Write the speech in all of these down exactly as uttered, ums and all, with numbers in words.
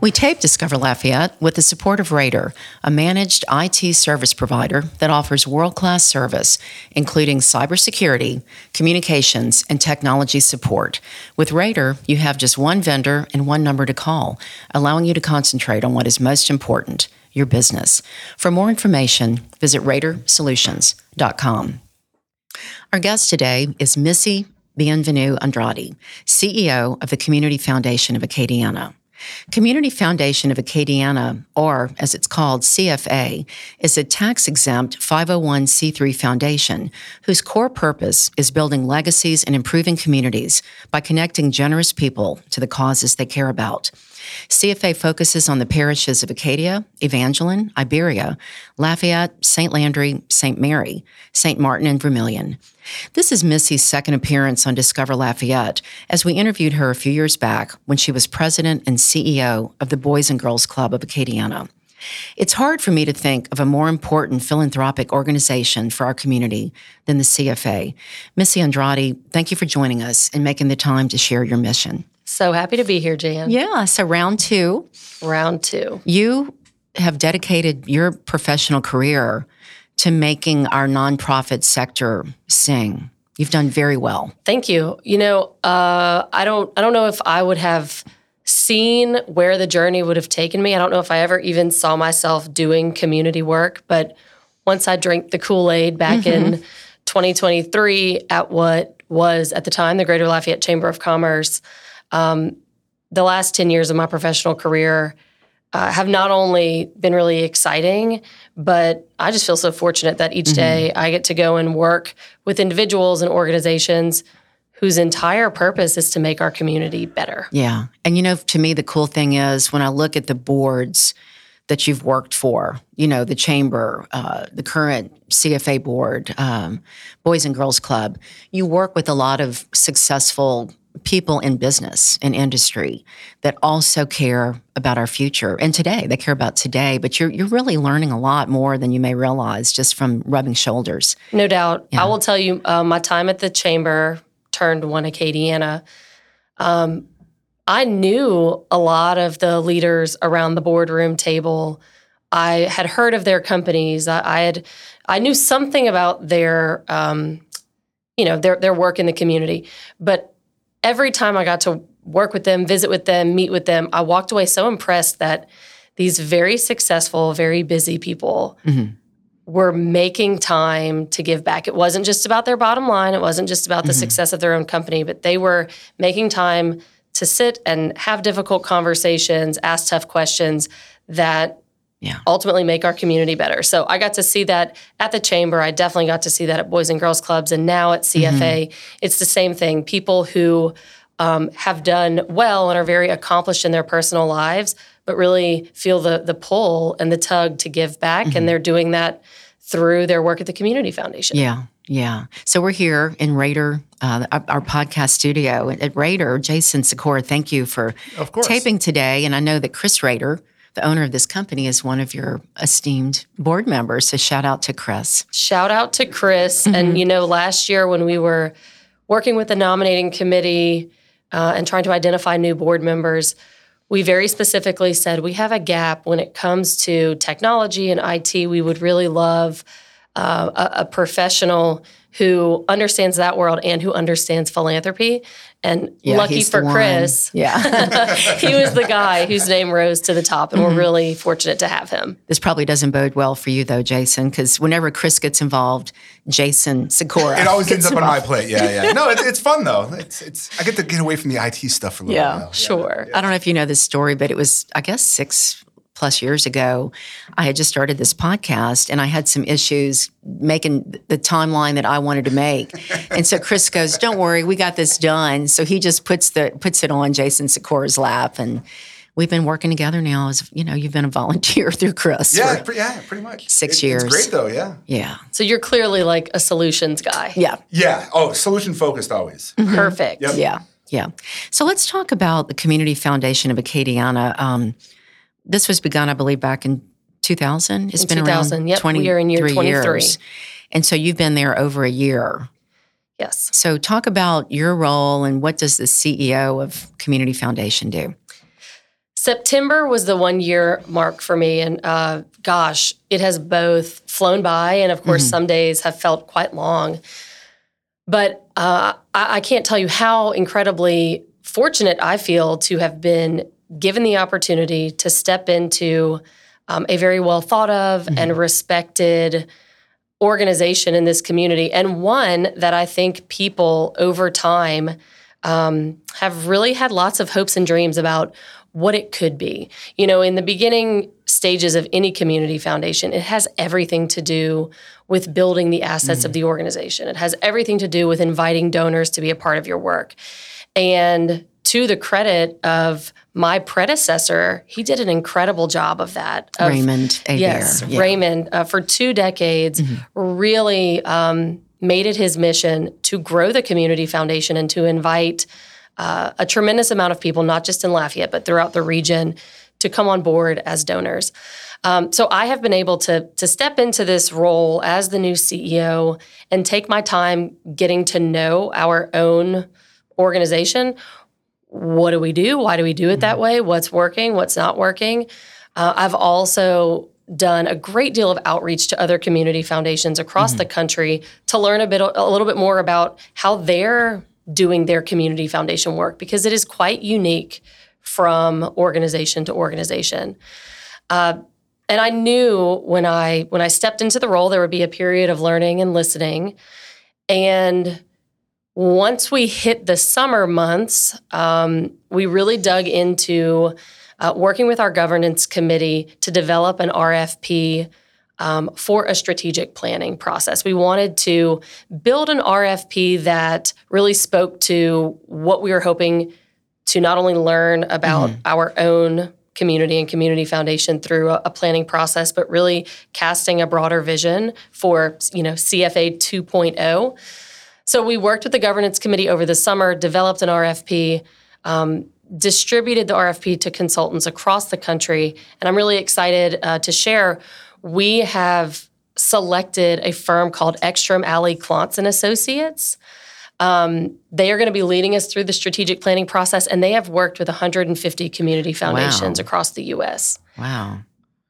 We tape Discover Lafayette with the support of Raider, a managed I T service provider that offers world-class service, including cybersecurity, communications, and technology support. With Raider, you have just one vendor and one number to call, allowing you to concentrate on what is most important, your business. For more information, visit Raider Solutions dot com. Our guest today is Missy Bienvenue Andrade, C E O of the Community Foundation of Acadiana. Community Foundation of Acadiana, or as it's called, C F A, is a tax-exempt five oh one c three foundation whose core purpose is building legacies and improving communities by connecting generous people to the causes they care about. C F A focuses on the parishes of Acadia, Evangeline, Iberia, Lafayette, Saint Landry, Saint Mary, Saint Martin, and Vermilion. This is Missy's second appearance on Discover Lafayette, as we interviewed her a few years back when she was president and C E O of the Boys and Girls Club of Acadiana. It's hard for me to think of a more important philanthropic organization for our community than the C F A. Missy Andrade, thank you for joining us and making the time to share your mission. So happy to be here, Jan. Yeah, so round two. Round two. You have dedicated your professional career to making our nonprofit sector sing. You've done very well. Thank you. You know, uh, I don't I don't know if I would have seen where the journey would have taken me. I don't know if I ever even saw myself doing community work, but once I drank the Kool-Aid back mm-hmm. in twenty twenty-three at what was, at the time, the Greater Lafayette Chamber of Commerce, Um, the last ten years of my professional career uh, have not only been really exciting, but I just feel so fortunate that each mm-hmm. day I get to go and work with individuals and organizations whose entire purpose is to make our community better. Yeah. And, you know, to me, the cool thing is when I look at the boards that you've worked for, you know, the chamber, uh, the current C F A board, um, Boys and Girls Club, you work with a lot of successful people in business and industry that also care about our future. And today, they care about today, but you're you're really learning a lot more than you may realize just from rubbing shoulders. No doubt. Yeah. I will tell you, uh, my time at the Chamber turned One Acadiana. Um, I knew a lot of the leaders around the boardroom table. I had heard of their companies. I, I had, I knew something about their, um, you know, their their work in the community, but every time I got to work with them, visit with them, meet with them, I walked away so impressed that these very successful, very busy people mm-hmm. were making time to give back. It wasn't just about their bottom line. It wasn't just about the mm-hmm. success of their own company, but they were making time to sit and have difficult conversations, ask tough questions that yeah. ultimately make our community better. So I got to see that at the Chamber. I definitely got to see that at Boys and Girls Clubs. And now at C F A, mm-hmm. it's the same thing. People who um, have done well and are very accomplished in their personal lives, but really feel the the pull and the tug to give back. Mm-hmm. And they're doing that through their work at the Community Foundation. Yeah, yeah. So we're here in Raider, uh, our podcast studio at Raider. Jason Sikora, thank you for taping today. And I know that Chris Rader, the owner of this company, is one of your esteemed board members. So shout out to Chris. Shout out to Chris. Mm-hmm. And, you know, last year when we were working with the nominating committee uh, and trying to identify new board members, we very specifically said we have a gap when it comes to technology and I T. We would really love uh, a, a professional who understands that world and who understands philanthropy. And yeah, lucky for Chris, yeah. he was the guy whose name rose to the top, and mm-hmm. we're really fortunate to have him. This probably doesn't bode well for you, though, Jason, because whenever Chris gets involved, Jason Sikora. It always ends up on my plate. Yeah, yeah. No, it's, it's fun, though. It's, it's. I get to get away from the I T stuff for a little yeah, while. Yeah, sure. Yeah. I don't know if you know this story, but it was, I guess, six plus years ago, I had just started this podcast and I had some issues making the timeline that I wanted to make. And so Chris goes, don't worry, we got this done. So he just puts the puts it on Jason Sikora's lap and we've been working together now as, you know, you've been a volunteer through Chris. Yeah, pre- yeah, pretty much. Six it, years. It's great, though, yeah. Yeah. So you're clearly like a solutions guy. Yeah. Yeah. Oh, solution-focused always. Mm-hmm. Perfect. Yep. Yeah. Yeah. So let's talk about the Community Foundation of Acadiana. Um, this was begun, I believe, back in two thousand. It's in been two thousand, around yep. twenty-three we are in year twenty-three. Years. And so you've been there over a year. Yes. So talk about your role and what does the C E O of Community Foundation do? September was the one-year mark for me, and uh, gosh, it has both flown by and, of course, mm-hmm. some days have felt quite long. But uh, I-, I can't tell you how incredibly fortunate I feel to have been given the opportunity to step into um, a very well-thought-of mm-hmm. and respected organization in this community, and one that I think people over time um, have really had lots of hopes and dreams about what it could be. You know, in the beginning stages of any community foundation, it has everything to do with building the assets mm-hmm. of the organization. It has everything to do with inviting donors to be a part of your work. And to the credit of my predecessor, he did an incredible job of that. Of, Raymond. A D R. Yes, yeah. Raymond, uh, for two decades, mm-hmm. really um, made it his mission to grow the community foundation and to invite Uh, a tremendous amount of people, not just in Lafayette, but throughout the region, to come on board as donors. Um, so I have been able to, to step into this role as the new C E O and take my time getting to know our own organization. What do we do? Why do we do it that way? What's working? What's not working? Uh, I've also done a great deal of outreach to other community foundations across mm-hmm. the country to learn a bit, a little bit more about how they're doing their community foundation work, because it is quite unique from organization to organization. Uh, and I knew when I when I stepped into the role, there would be a period of learning and listening. And once we hit the summer months, um, we really dug into uh, working with our governance committee to develop an R F P um, for a strategic planning process. We wanted to build an R F P that really spoke to what we were hoping to not only learn about mm-hmm. our own community and community foundation through a, a planning process, but really casting a broader vision for, you know, C F A two point oh. So we worked with the governance committee over the summer, developed an R F P, um, distributed the R F P to consultants across the country. And I'm really excited uh, to share we have selected a firm called Ekstrom Alley Clontz Associates. Um, they are going to be leading us through the strategic planning process, and they have worked with one hundred fifty community foundations wow. across the U S. Wow.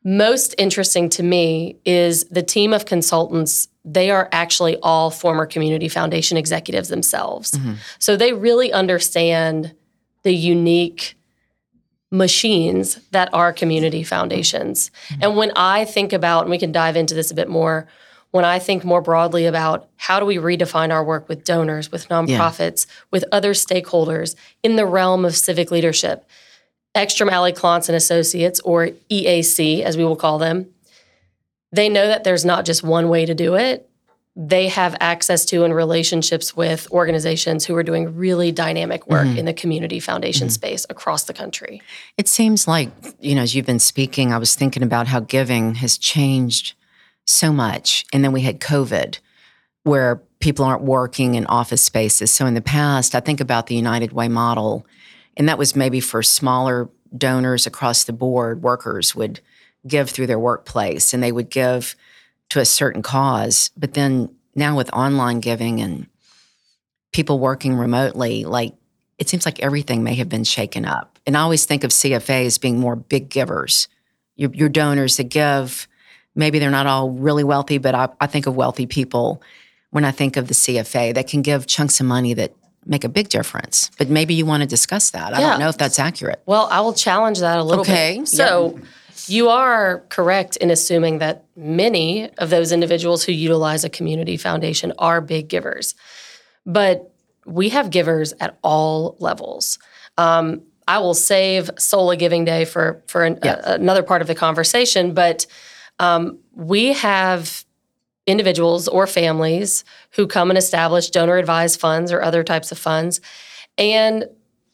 Most interesting to me is the team of consultants. They are actually all former community foundation executives themselves. Mm-hmm. So they really understand the unique machines that are community foundations. Mm-hmm. And when I think about, and we can dive into this a bit more, when I think more broadly about how do we redefine our work with donors, with nonprofits, yeah. with other stakeholders in the realm of civic leadership, Ekstrom Alley Clontz and Associates, or E A C, as we will call them, they know that there's not just one way to do it. They have access to and relationships with organizations who are doing really dynamic work mm-hmm. in the community foundation mm-hmm. space across the country. It seems like, you know, as you've been speaking, I was thinking about how giving has changed so much. And then we had COVID, where people aren't working in office spaces. So in the past, I think about the United Way model, and that was maybe for smaller donors across the board. Workers would give through their workplace, and they would give to a certain cause. But then now with online giving and people working remotely, like it seems like everything may have been shaken up. And I always think of C F A as being more big givers. Your, your donors that give, maybe they're not all really wealthy, but I, I think of wealthy people when I think of the C F A that can give chunks of money that make a big difference. But maybe you want to discuss that. I yeah. don't know if that's accurate. Well, I will challenge that a little okay. bit. So. Yep. You are correct in assuming that many of those individuals who utilize a community foundation are big givers. But we have givers at all levels. Um, I will save Sola Giving Day for, for an, yes. a, another part of the conversation, but um, we have individuals or families who come and establish donor advised funds or other types of funds, and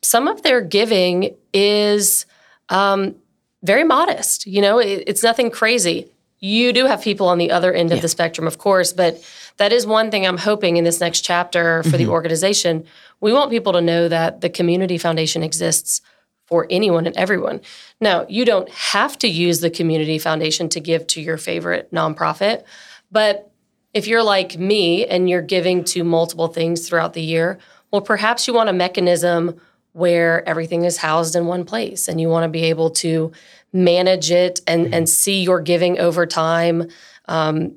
some of their giving is um, very modest. You know, it, it's nothing crazy. You do have people on the other end of yeah. the spectrum, of course, but that is one thing I'm hoping in this next chapter for mm-hmm. the organization. We want people to know that the Community Foundation exists for anyone and everyone. Now, you don't have to use the Community Foundation to give to your favorite nonprofit, but if you're like me and you're giving to multiple things throughout the year, well, perhaps you want a mechanism where everything is housed in one place and you want to be able to manage it and, mm-hmm. and see your giving over time um,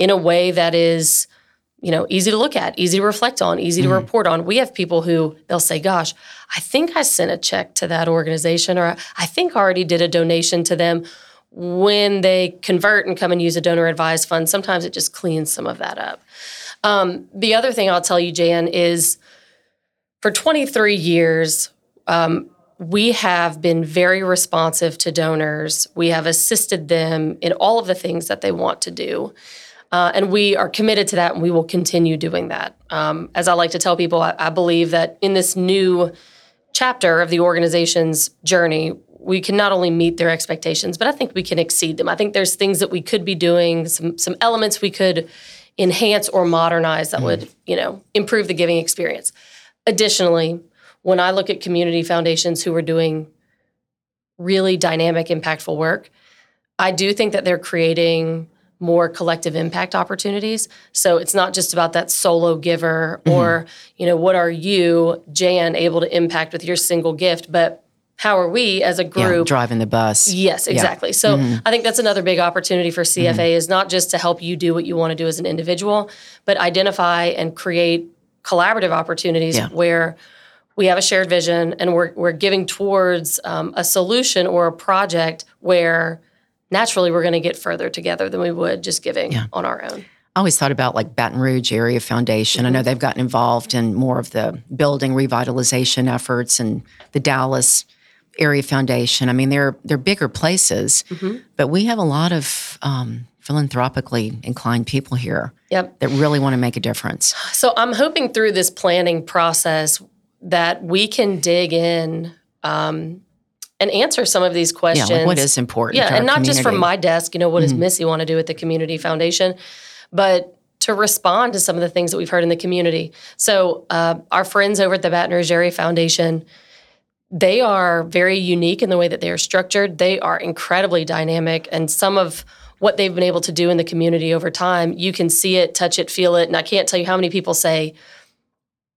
in a way that is, you know, easy to look at, easy to reflect on, easy mm-hmm. to report on. We have people who they'll say, gosh, I think I sent a check to that organization, or I think I already did a donation to them. When they convert and come and use a donor advised fund, sometimes it just cleans some of that up. Um, the other thing I'll tell you, Jan, is for twenty-three years, um, we have been very responsive to donors. We have assisted them in all of the things that they want to do. Uh, and we are committed to that, and we will continue doing that. Um, as I like to tell people, I, I believe that in this new chapter of the organization's journey, we can not only meet their expectations, but I think we can exceed them. I think there's things that we could be doing, some some elements we could enhance or modernize that mm. would, you know, improve the giving experience. Additionally, when I look at community foundations who are doing really dynamic, impactful work, I do think that they're creating more collective impact opportunities. So it's not just about that solo giver mm-hmm. or, you know, what are you, Jan, able to impact with your single gift, but how are we as a group? Yeah, driving the bus. Yes, exactly. Yeah. So mm-hmm. I think that's another big opportunity for C F A mm-hmm. is not just to help you do what you want to do as an individual, but identify and create collaborative opportunities yeah. where we have a shared vision and we're we're giving towards um, a solution or a project where naturally we're going to get further together than we would just giving yeah. on our own. I always thought about like Baton Rouge Area Foundation. Mm-hmm. I know they've gotten involved in more of the building revitalization efforts and the Dallas Area Foundation. I mean, they're they're bigger places, mm-hmm. but we have a lot of um, philanthropically inclined people here yep. that really want to make a difference. So I'm hoping through this planning process that we can dig in um, and answer some of these questions. Yeah, like what is important yeah, to our and not community. Just from my desk, you know, what mm-hmm. does Missy want to do with the community foundation, but to respond to some of the things that we've heard in the community. So uh, our friends over at the Baton Rouge Area Foundation, they are very unique in the way that they are structured. They are incredibly dynamic, and some of what they've been able to do in the community over time, you can see it, touch it, feel it. And I can't tell you how many people say,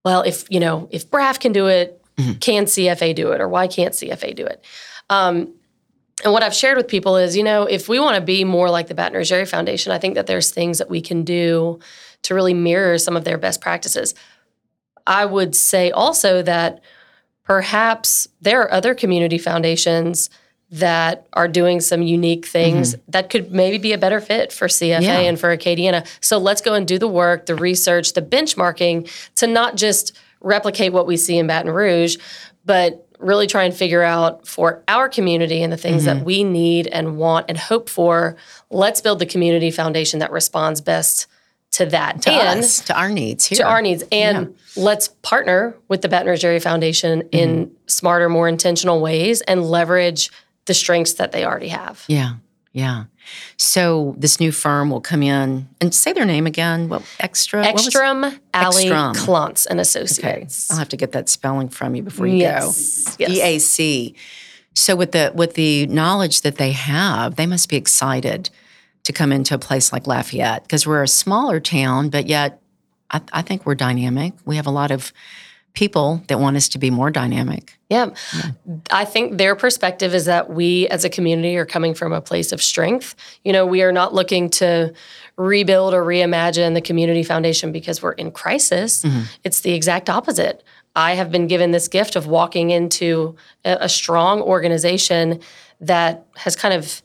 well, if you know, if B R A F can do it, mm-hmm. can C F A do it, or why can't C F A do it? Um, and what I've shared with people is, you know, if we want to be more like the Baton Rouge Area Foundation, I think that there's things that we can do to really mirror some of their best practices. I would say also that perhaps there are other community foundations that are doing some unique things mm-hmm. that could maybe be a better fit for C F A yeah. and for Acadiana. So let's go and do the work, the research, the benchmarking to not just replicate what we see in Baton Rouge, but really try and figure out for our community and the things mm-hmm. that we need and want and hope for. Let's build the community foundation that responds best to that, to and us, to our needs here. To our needs. And yeah. let's partner with the Baton Rouge Area Foundation mm-hmm. in smarter, more intentional ways and leverage the strengths that they already have. Yeah, yeah. So this new firm will come in, and say their name again. What, Extra, Ekstrom what was, Alley Clontz and Associates. Okay. I'll have to get that spelling from you before you yes. go. Yes. E A C. So with the with the knowledge that they have, they must be excited to come into a place like Lafayette, because we're a smaller town, but yet I, th- I think we're dynamic. We have a lot of people that want us to be more dynamic. Yeah. yeah. I think their perspective is that we as a community are coming from a place of strength. You know, we are not looking to rebuild or reimagine the community foundation because we're in crisis. Mm-hmm. It's the exact opposite. I have been given this gift of walking into a, a strong organization that has kind of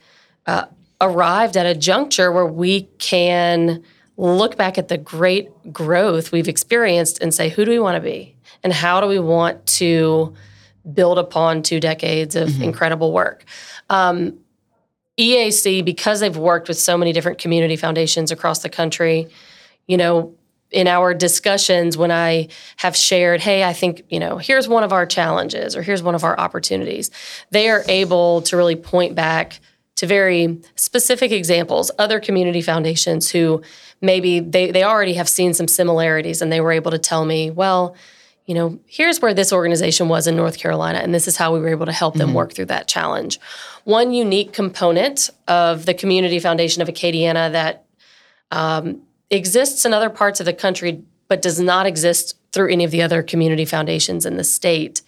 uh, arrived at a juncture where we can look back at the great growth we've experienced and say, who do we want to be? And how do we want to build upon two decades of mm-hmm. incredible work? Um, E A C, because they've worked with so many different community foundations across the country, you know, in our discussions, when I have shared, hey, I think, you know, here's one of our challenges or here's one of our opportunities, they are able to really point back to very specific examples, other community foundations who maybe they, they already have seen some similarities, and they were able to tell me, well, you know, here's where this organization was in North Carolina, and this is how we were able to help them mm-hmm. work through that challenge. One unique component of the Community Foundation of Acadiana that um, exists in other parts of the country but does not exist through any of the other community foundations in the state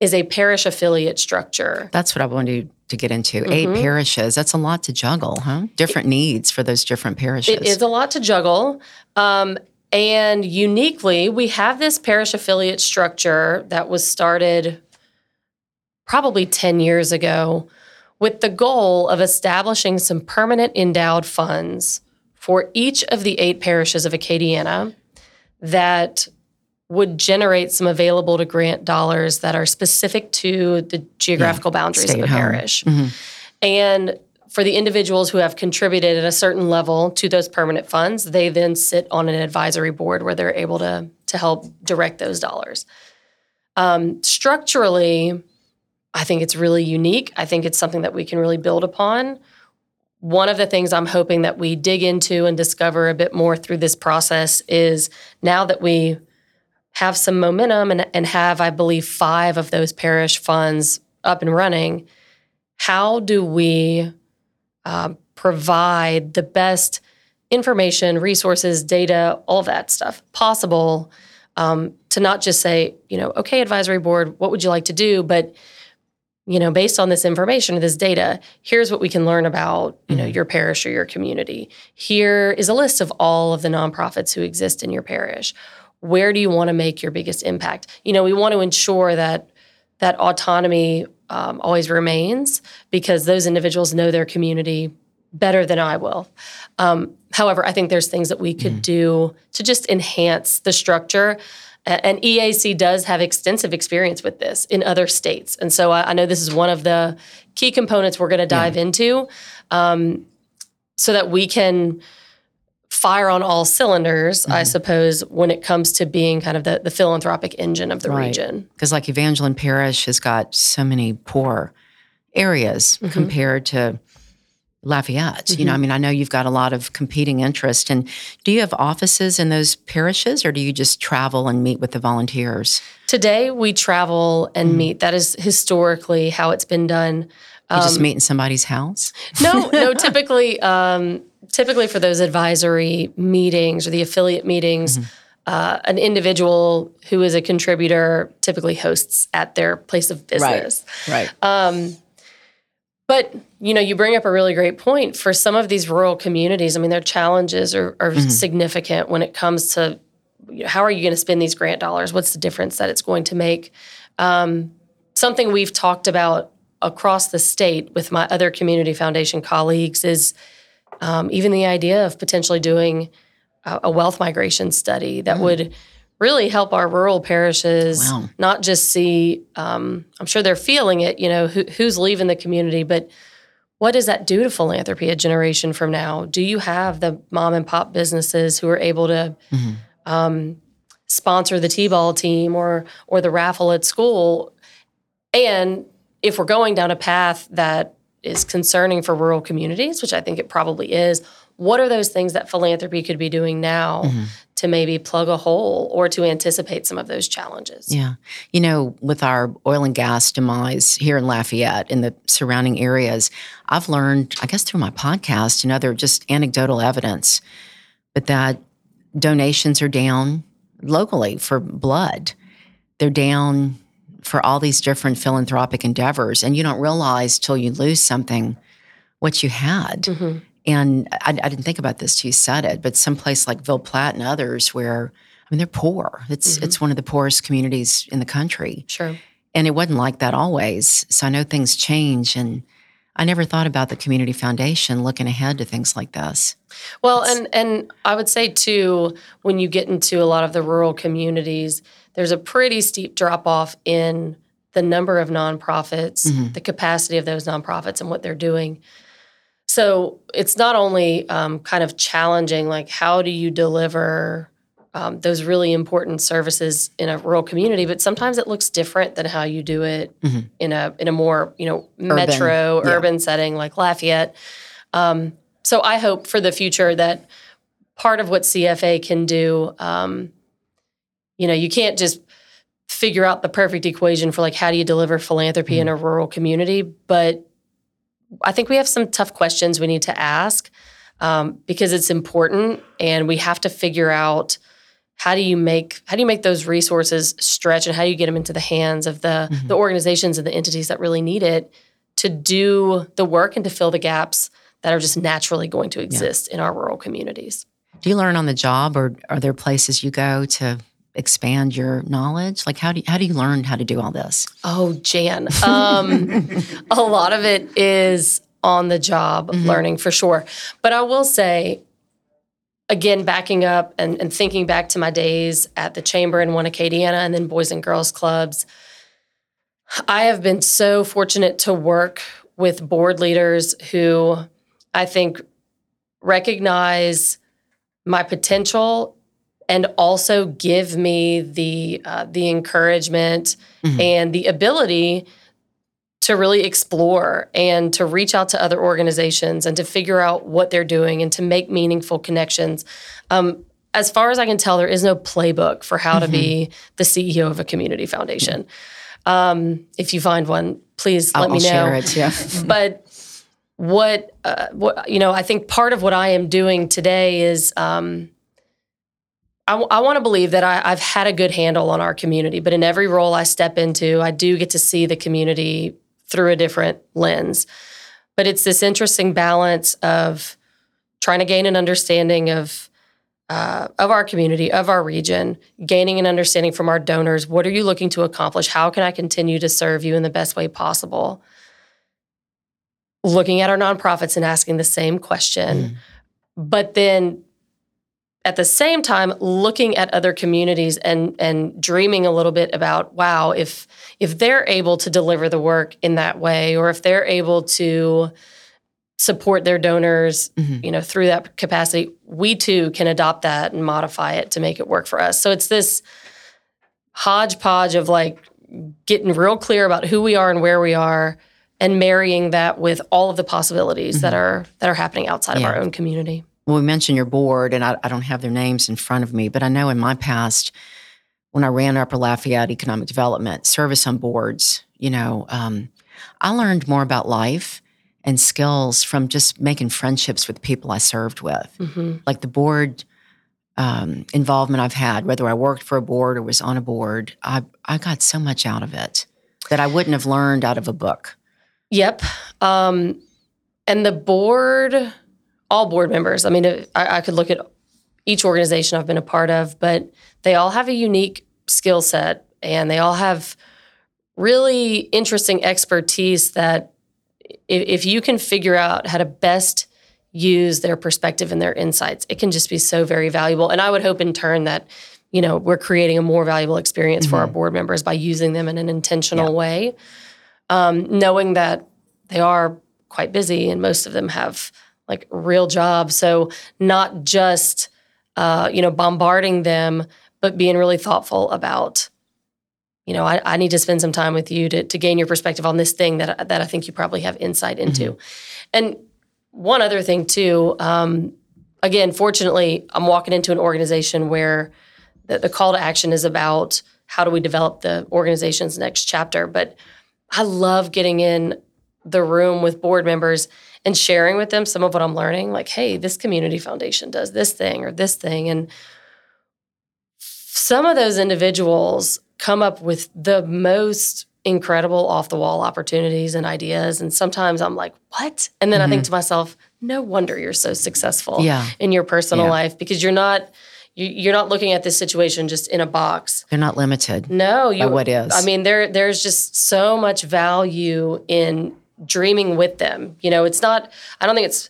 is a parish affiliate structure. That's what I wanted to get into. Mm-hmm. Eight parishes, that's a lot to juggle, huh? Different it, needs for those different parishes. It is a lot to juggle. Um, and uniquely, we have this parish affiliate structure that was started probably ten years ago with the goal of establishing some permanent endowed funds for each of the eight parishes of Acadiana that would generate some available to grant dollars that are specific to the geographical yeah, boundaries of the home. Parish. Mm-hmm. And for the individuals who have contributed at a certain level to those permanent funds, they then sit on an advisory board where they're able to, to help direct those dollars. Um, structurally, I think it's really unique. I think it's something that we can really build upon. One of the things I'm hoping that we dig into and discover a bit more through this process is now that we have some momentum and, and have, I believe, five of those parish funds up and running, how do we um, provide the best information, resources, data, all that stuff possible um, to not just say, you know, okay, advisory board, what would you like to do? But, you know, based on this information or this data, here's what we can learn about, you know, your parish or your community. Here is a list of all of the nonprofits who exist in your parish. Where do you want to make your biggest impact? You know, we want to ensure that that autonomy um, always remains, because those individuals know their community better than I will. Um, however, I think there's things that we could mm. do to just enhance the structure. And E A C does have extensive experience with this in other states. And so I, I know this is one of the key components we're going to dive yeah. into um, so that we can fire on all cylinders, mm-hmm. I suppose, when it comes to being kind of the, the philanthropic engine of the right. region. Because like Evangeline Parish has got so many poor areas mm-hmm. compared to Lafayette. Mm-hmm. You know, I mean, I know you've got a lot of competing interest. And do you have offices in those parishes, or do you just travel and meet with the volunteers? Today, we travel and mm-hmm. meet. That is historically how it's been done. You um, just meet in somebody's house? No, no, typically... Um, Typically for those advisory meetings or the affiliate meetings, mm-hmm. uh, an individual who is a contributor typically hosts at their place of business. Right, right. Um, but, you know, you bring up a really great point. For some of these rural communities, I mean, their challenges are, are mm-hmm. significant when it comes to, you know, how are you going to spend these grant dollars? What's the difference that it's going to make? Um, something we've talked about across the state with my other community foundation colleagues is Um, even the idea of potentially doing a, a wealth migration study that mm. would really help our rural parishes wow. not just see, um, I'm sure they're feeling it, you know, who, who's leaving the community, but what does that do to philanthropy a generation from now? Do you have the mom and pop businesses who are able to mm-hmm. um, sponsor the T-ball team or or the raffle at school? And if we're going down a path that is concerning for rural communities, which I think it probably is, what are those things that philanthropy could be doing now mm-hmm. to maybe plug a hole or to anticipate some of those challenges? Yeah. You know, with our oil and gas demise here in Lafayette and the surrounding areas, I've learned, I guess through my podcast and other just anecdotal evidence, but that donations are down locally for blood. They're down for all these different philanthropic endeavors, and you don't realize till you lose something what you had. Mm-hmm. And I, I didn't think about this till you said it, but someplace like Ville Platte and others where, I mean, they're poor. It's mm-hmm. it's one of the poorest communities in the country. Sure. And it wasn't like that always. So I know things change, and I never thought about the community foundation looking ahead to things like this. Well, it's, and and I would say, too, when you get into a lot of the rural communities, there's a pretty steep drop-off in the number of nonprofits, mm-hmm. the capacity of those nonprofits and what they're doing. So it's not only um, kind of challenging, like how do you deliver um, those really important services in a rural community, but sometimes it looks different than how you do it mm-hmm. in a in a more, you know, urban, metro, yeah. urban setting like Lafayette. Um, so I hope for the future that part of what C F A can do, um, you know, you can't just figure out the perfect equation for like how do you deliver philanthropy mm-hmm. in a rural community, but I think we have some tough questions we need to ask um, because it's important, and we have to figure out how do you make how do you make those resources stretch and how do you get them into the hands of the mm-hmm. the organizations and the entities that really need it to do the work and to fill the gaps that are just naturally going to exist yeah. in our rural communities. Do you learn on the job, or are there places you go to expand your knowledge? Like, how do you, how do you learn how to do all this? Oh, Jan. Um, a lot of it is on the job mm-hmm. learning for sure. But I will say, again, backing up and, and thinking back to my days at the Chamber and One Acadiana and then Boys and Girls Clubs, I have been so fortunate to work with board leaders who I think recognize my potential and also give me the uh, the encouragement mm-hmm. and the ability to really explore and to reach out to other organizations and to figure out what they're doing and to make meaningful connections. Um, as far as I can tell, there is no playbook for how mm-hmm. to be the C E O of a community foundation. Um, if you find one, please I'll, let me I'll know. I'll share it, yeah. But what, uh, what, you know, I think part of what I am doing today is um, – I, w- I want to believe that I, I've had a good handle on our community, but in every role I step into, I do get to see the community through a different lens. But it's this interesting balance of trying to gain an understanding of uh, of our community, of our region, gaining an understanding from our donors. What are you looking to accomplish? How can I continue to serve you in the best way possible? Looking at our nonprofits and asking the same question, mm. but then at the same time, looking at other communities and and dreaming a little bit about, wow, if if they're able to deliver the work in that way, or if they're able to support their donors, mm-hmm. you know, through that capacity, we too can adopt that and modify it to make it work for us. So it's this hodgepodge of like getting real clear about who we are and where we are, and marrying that with all of the possibilities mm-hmm. that are that are happening outside yeah. of our own community. Well, we mentioned your board, and I, I don't have their names in front of me, but I know in my past, when I ran Upper Lafayette Economic Development Service on boards, you know, um, I learned more about life and skills from just making friendships with people I served with. Mm-hmm. Like the board um, involvement I've had, whether I worked for a board or was on a board, I, I got so much out of it that I wouldn't have learned out of a book. Yep. Um, and the board... All board members. I mean, I, I could look at each organization I've been a part of, but they all have a unique skill set, and they all have really interesting expertise that if, if you can figure out how to best use their perspective and their insights, it can just be so very valuable. And I would hope in turn that, you know, we're creating a more valuable experience mm-hmm. for our board members by using them in an intentional yeah. way, um, knowing that they are quite busy and most of them have like real job. So not just, uh, you know, bombarding them, but being really thoughtful about, you know, I, I need to spend some time with you to, to gain your perspective on this thing that, that I think you probably have insight into. Mm-hmm. And one other thing too, um, again, fortunately, I'm walking into an organization where the, the call to action is about how do we develop the organization's next chapter. But I love getting in the room with board members and sharing with them some of what I'm learning, like, hey, this community foundation does this thing or this thing. And some of those individuals come up with the most incredible off-the-wall opportunities and ideas. And sometimes I'm like, what? And then mm-hmm. I think to myself, no wonder you're so successful yeah. in your personal yeah. life, because you're not you, you're not looking at this situation just in a box. You're not limited. No, you by what is. I mean, there there's just so much value in dreaming with them. You know, it's not, I don't think it's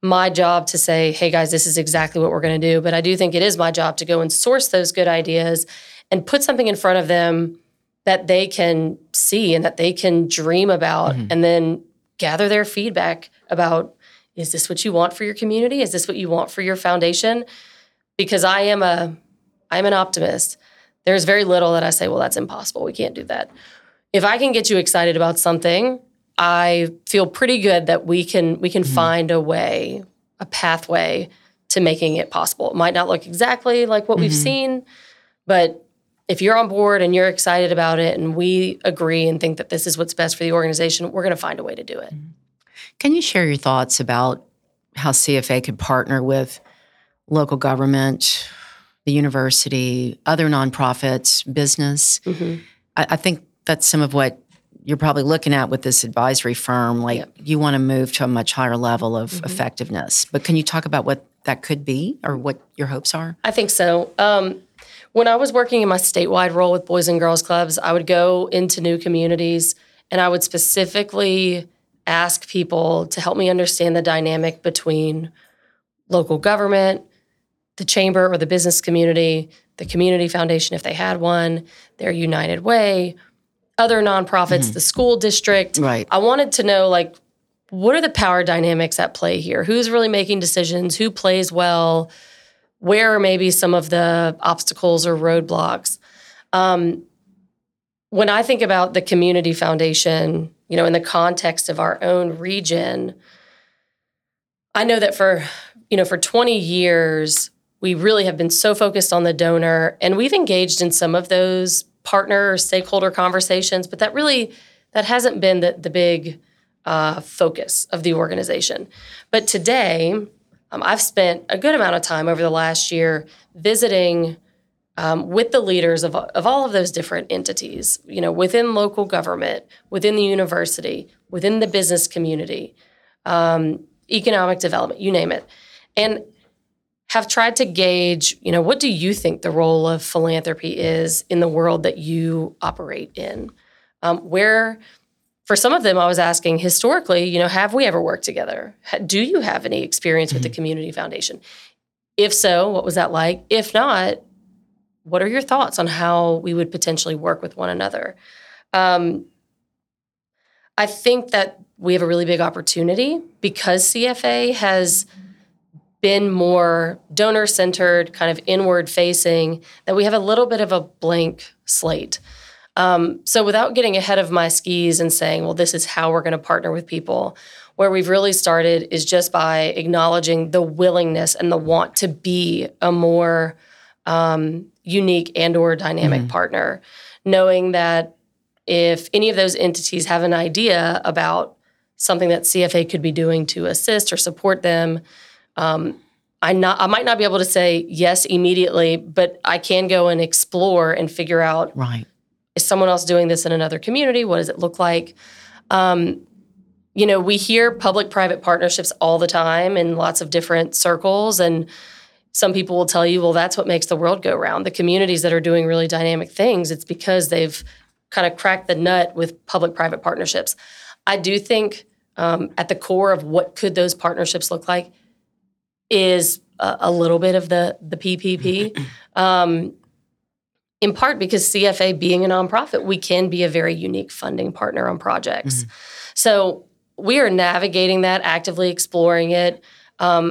my job to say, hey guys, this is exactly what we're going to do. But I do think it is my job to go and source those good ideas and put something in front of them that they can see and that they can dream about mm-hmm. and then gather their feedback about, is this what you want for your community? Is this what you want for your foundation? Because I am a, I'm an optimist. There's very little that I say, well, that's impossible. We can't do that. If I can get you excited about something, I feel pretty good that we can we can mm-hmm. find a way, a pathway to making it possible. It might not look exactly like what mm-hmm. we've seen, but if you're on board and you're excited about it and we agree and think that this is what's best for the organization, we're going to find a way to do it. Can you share your thoughts about how C F A could partner with local government, the university, other nonprofits, business? Mm-hmm. I, I think that's some of what you're probably looking at with this advisory firm. Like yep. you want to move to a much higher level of mm-hmm. effectiveness. But can you talk about what that could be or what your hopes are? I think so. Um, When I was working in my statewide role with Boys and Girls Clubs, I would go into new communities and I would specifically ask people to help me understand the dynamic between local government, the chamber or the business community, the community foundation if they had one, their United Way, other nonprofits, mm-hmm. the school district. Right. I wanted to know, like, what are the power dynamics at play here? Who's really making decisions? Who plays well? Where are maybe some of the obstacles or roadblocks? Um, when I think about the community foundation, you know, in the context of our own region, I know that for, you know, for twenty years, we really have been so focused on the donor, and we've engaged in some of those partner or stakeholder conversations, but that really, that hasn't been the, the big uh, focus of the organization. But today, Um, I've spent a good amount of time over the last year visiting um, with the leaders of, of all of those different entities, you know, within local government, within the university, within the business community, um, economic development, you name it, and have tried to gauge, you know, what do you think the role of philanthropy is in the world that you operate in? Um, where... For some of them, I was asking historically, you know, have we ever worked together? Do you have any experience mm-hmm. with the community foundation? If so, what was that like? If not, what are your thoughts on how we would potentially work with one another? Um, I think that we have a really big opportunity because C F A has been more donor-centered, kind of inward-facing, that we have a little bit of a blank slate. Um, so without getting ahead of my skis and saying, well, this is how we're going to partner with people, where we've really started is just by acknowledging the willingness and the want to be a more um, unique and or dynamic mm-hmm. partner, knowing that if any of those entities have an idea about something that C F A could be doing to assist or support them, um, I, not, I might not be able to say yes immediately, but I can go and explore and figure out right. Is someone else doing this in another community? What does it look like? Um, you know, we hear public-private partnerships all the time in lots of different circles, and some people will tell you, well, that's what makes the world go round. The communities that are doing really dynamic things, it's because they've kind of cracked the nut with public-private partnerships. I do think um, at the core of what could those partnerships look like is a, a little bit of the, the P P P. Um In part because C F A being a nonprofit, we can be a very unique funding partner on projects. Mm-hmm. So we are navigating that, actively exploring it. Um,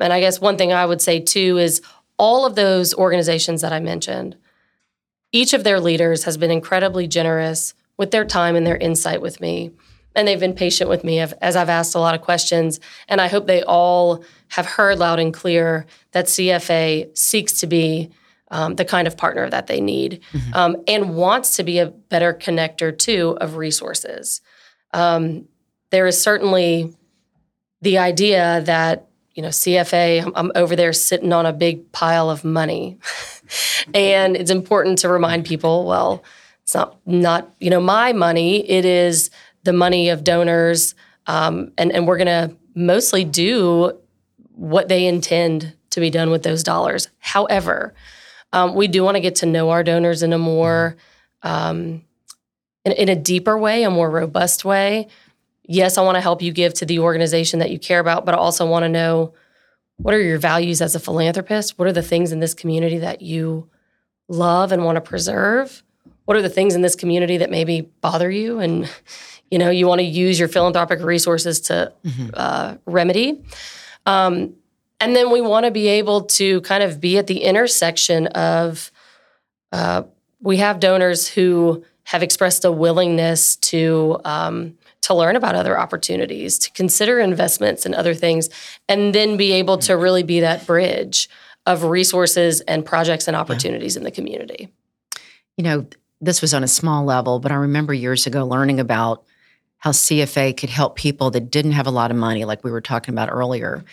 and I guess one thing I would say, too, is all of those organizations that I mentioned, each of their leaders has been incredibly generous with their time and their insight with me. And they've been patient with me as I've asked a lot of questions. And I hope they all have heard loud and clear that C F A seeks to be Um, the kind of partner that they need, mm-hmm. um, and wants to be a better connector, too, of resources. Um, there is certainly the idea that, you know, C F A, I'm, I'm over there sitting on a big pile of money. And it's important to remind people, well, it's not, not, you know, my money. It is the money of donors, um, and, and we're going to mostly do what they intend to be done with those dollars. However, Um, we do want to get to know our donors in a more, um, in, in a deeper way, a more robust way. Yes, I want to help you give to the organization that you care about, but I also want to know, what are your values as a philanthropist? What are the things in this community that you love and want to preserve? What are the things in this community that maybe bother you and, you know, you want to use your philanthropic resources to mm-hmm. uh, remedy? Um And then we want to be able to kind of be at the intersection of, uh, we have donors who have expressed a willingness to um, to learn about other opportunities, to consider investments and other things, and then be able to really be that bridge of resources and projects and opportunities yeah. in the community. You know, this was on a small level, but I remember years ago learning about how C F A could help people that didn't have a lot of money, like we were talking about earlier.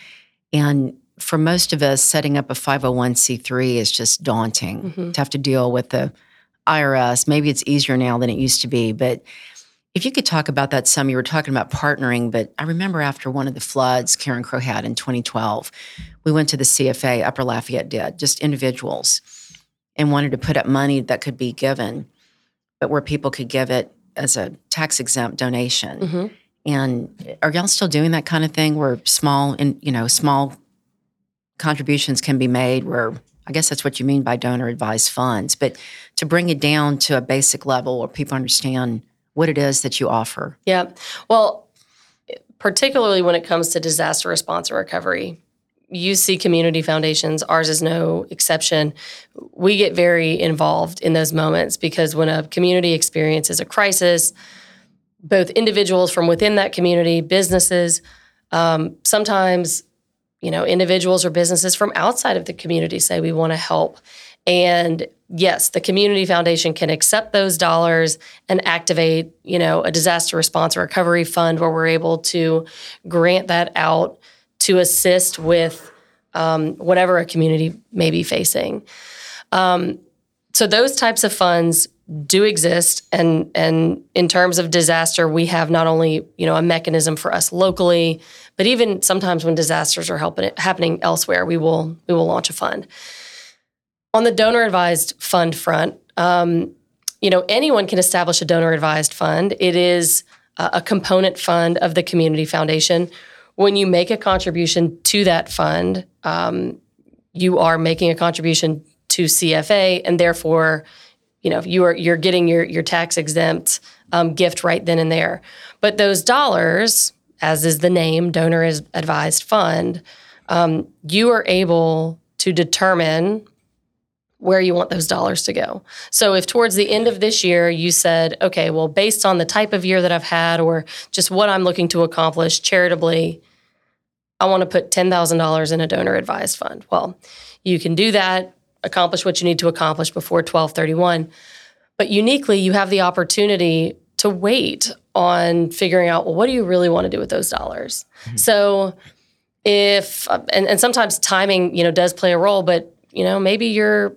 And for most of us, setting up a five oh one c three is just daunting mm-hmm. to have to deal with the I R S. Maybe it's easier now than it used to be. But if you could talk about that some, you were talking about partnering, but I remember after one of the floods Karen Crow had in twenty twelve, we went to the C F A, Upper Lafayette did, just individuals, and wanted to put up money that could be given, but where people could give it as a tax-exempt donation. Mm-hmm. And are y'all still doing that kind of thing where small, in, you know, small contributions can be made where, I guess that's what you mean by donor advised funds, but to bring it down to a basic level where people understand what it is that you offer. Yeah. Well, particularly when it comes to disaster response and recovery, you see community foundations, ours is no exception. We get very involved in those moments because when a community experiences a crisis, both individuals from within that community, businesses, um, sometimes, you know, individuals or businesses from outside of the community say we want to help. And yes, the community foundation can accept those dollars and activate, you know, a disaster response or recovery fund where we're able to grant that out to assist with um, whatever a community may be facing. Um, so those types of funds do exist, and and in terms of disaster, we have not only, you know, a mechanism for us locally, but even sometimes when disasters are helping, happening elsewhere, we will we will launch a fund. On the donor advised fund front, um, you know, anyone can establish a donor advised fund. It is a component fund of the community foundation. When you make a contribution to that fund, um, you are making a contribution to C F A, and therefore, you know, you are you're getting your your tax exempt um, gift right then and there. But those dollars, as is the name, donor advised fund, um, you are able to determine where you want those dollars to go. So if towards the end of this year you said, okay, well, based on the type of year that I've had or just what I'm looking to accomplish charitably, I want to put ten thousand dollars in a donor advised fund. Well, you can do that. Accomplish what you need to accomplish before twelve thirty-one. But uniquely, you have the opportunity to wait on figuring out, well, what do you really want to do with those dollars? Mm-hmm. So if, and, and sometimes timing, you know, does play a role, but, you know, maybe your,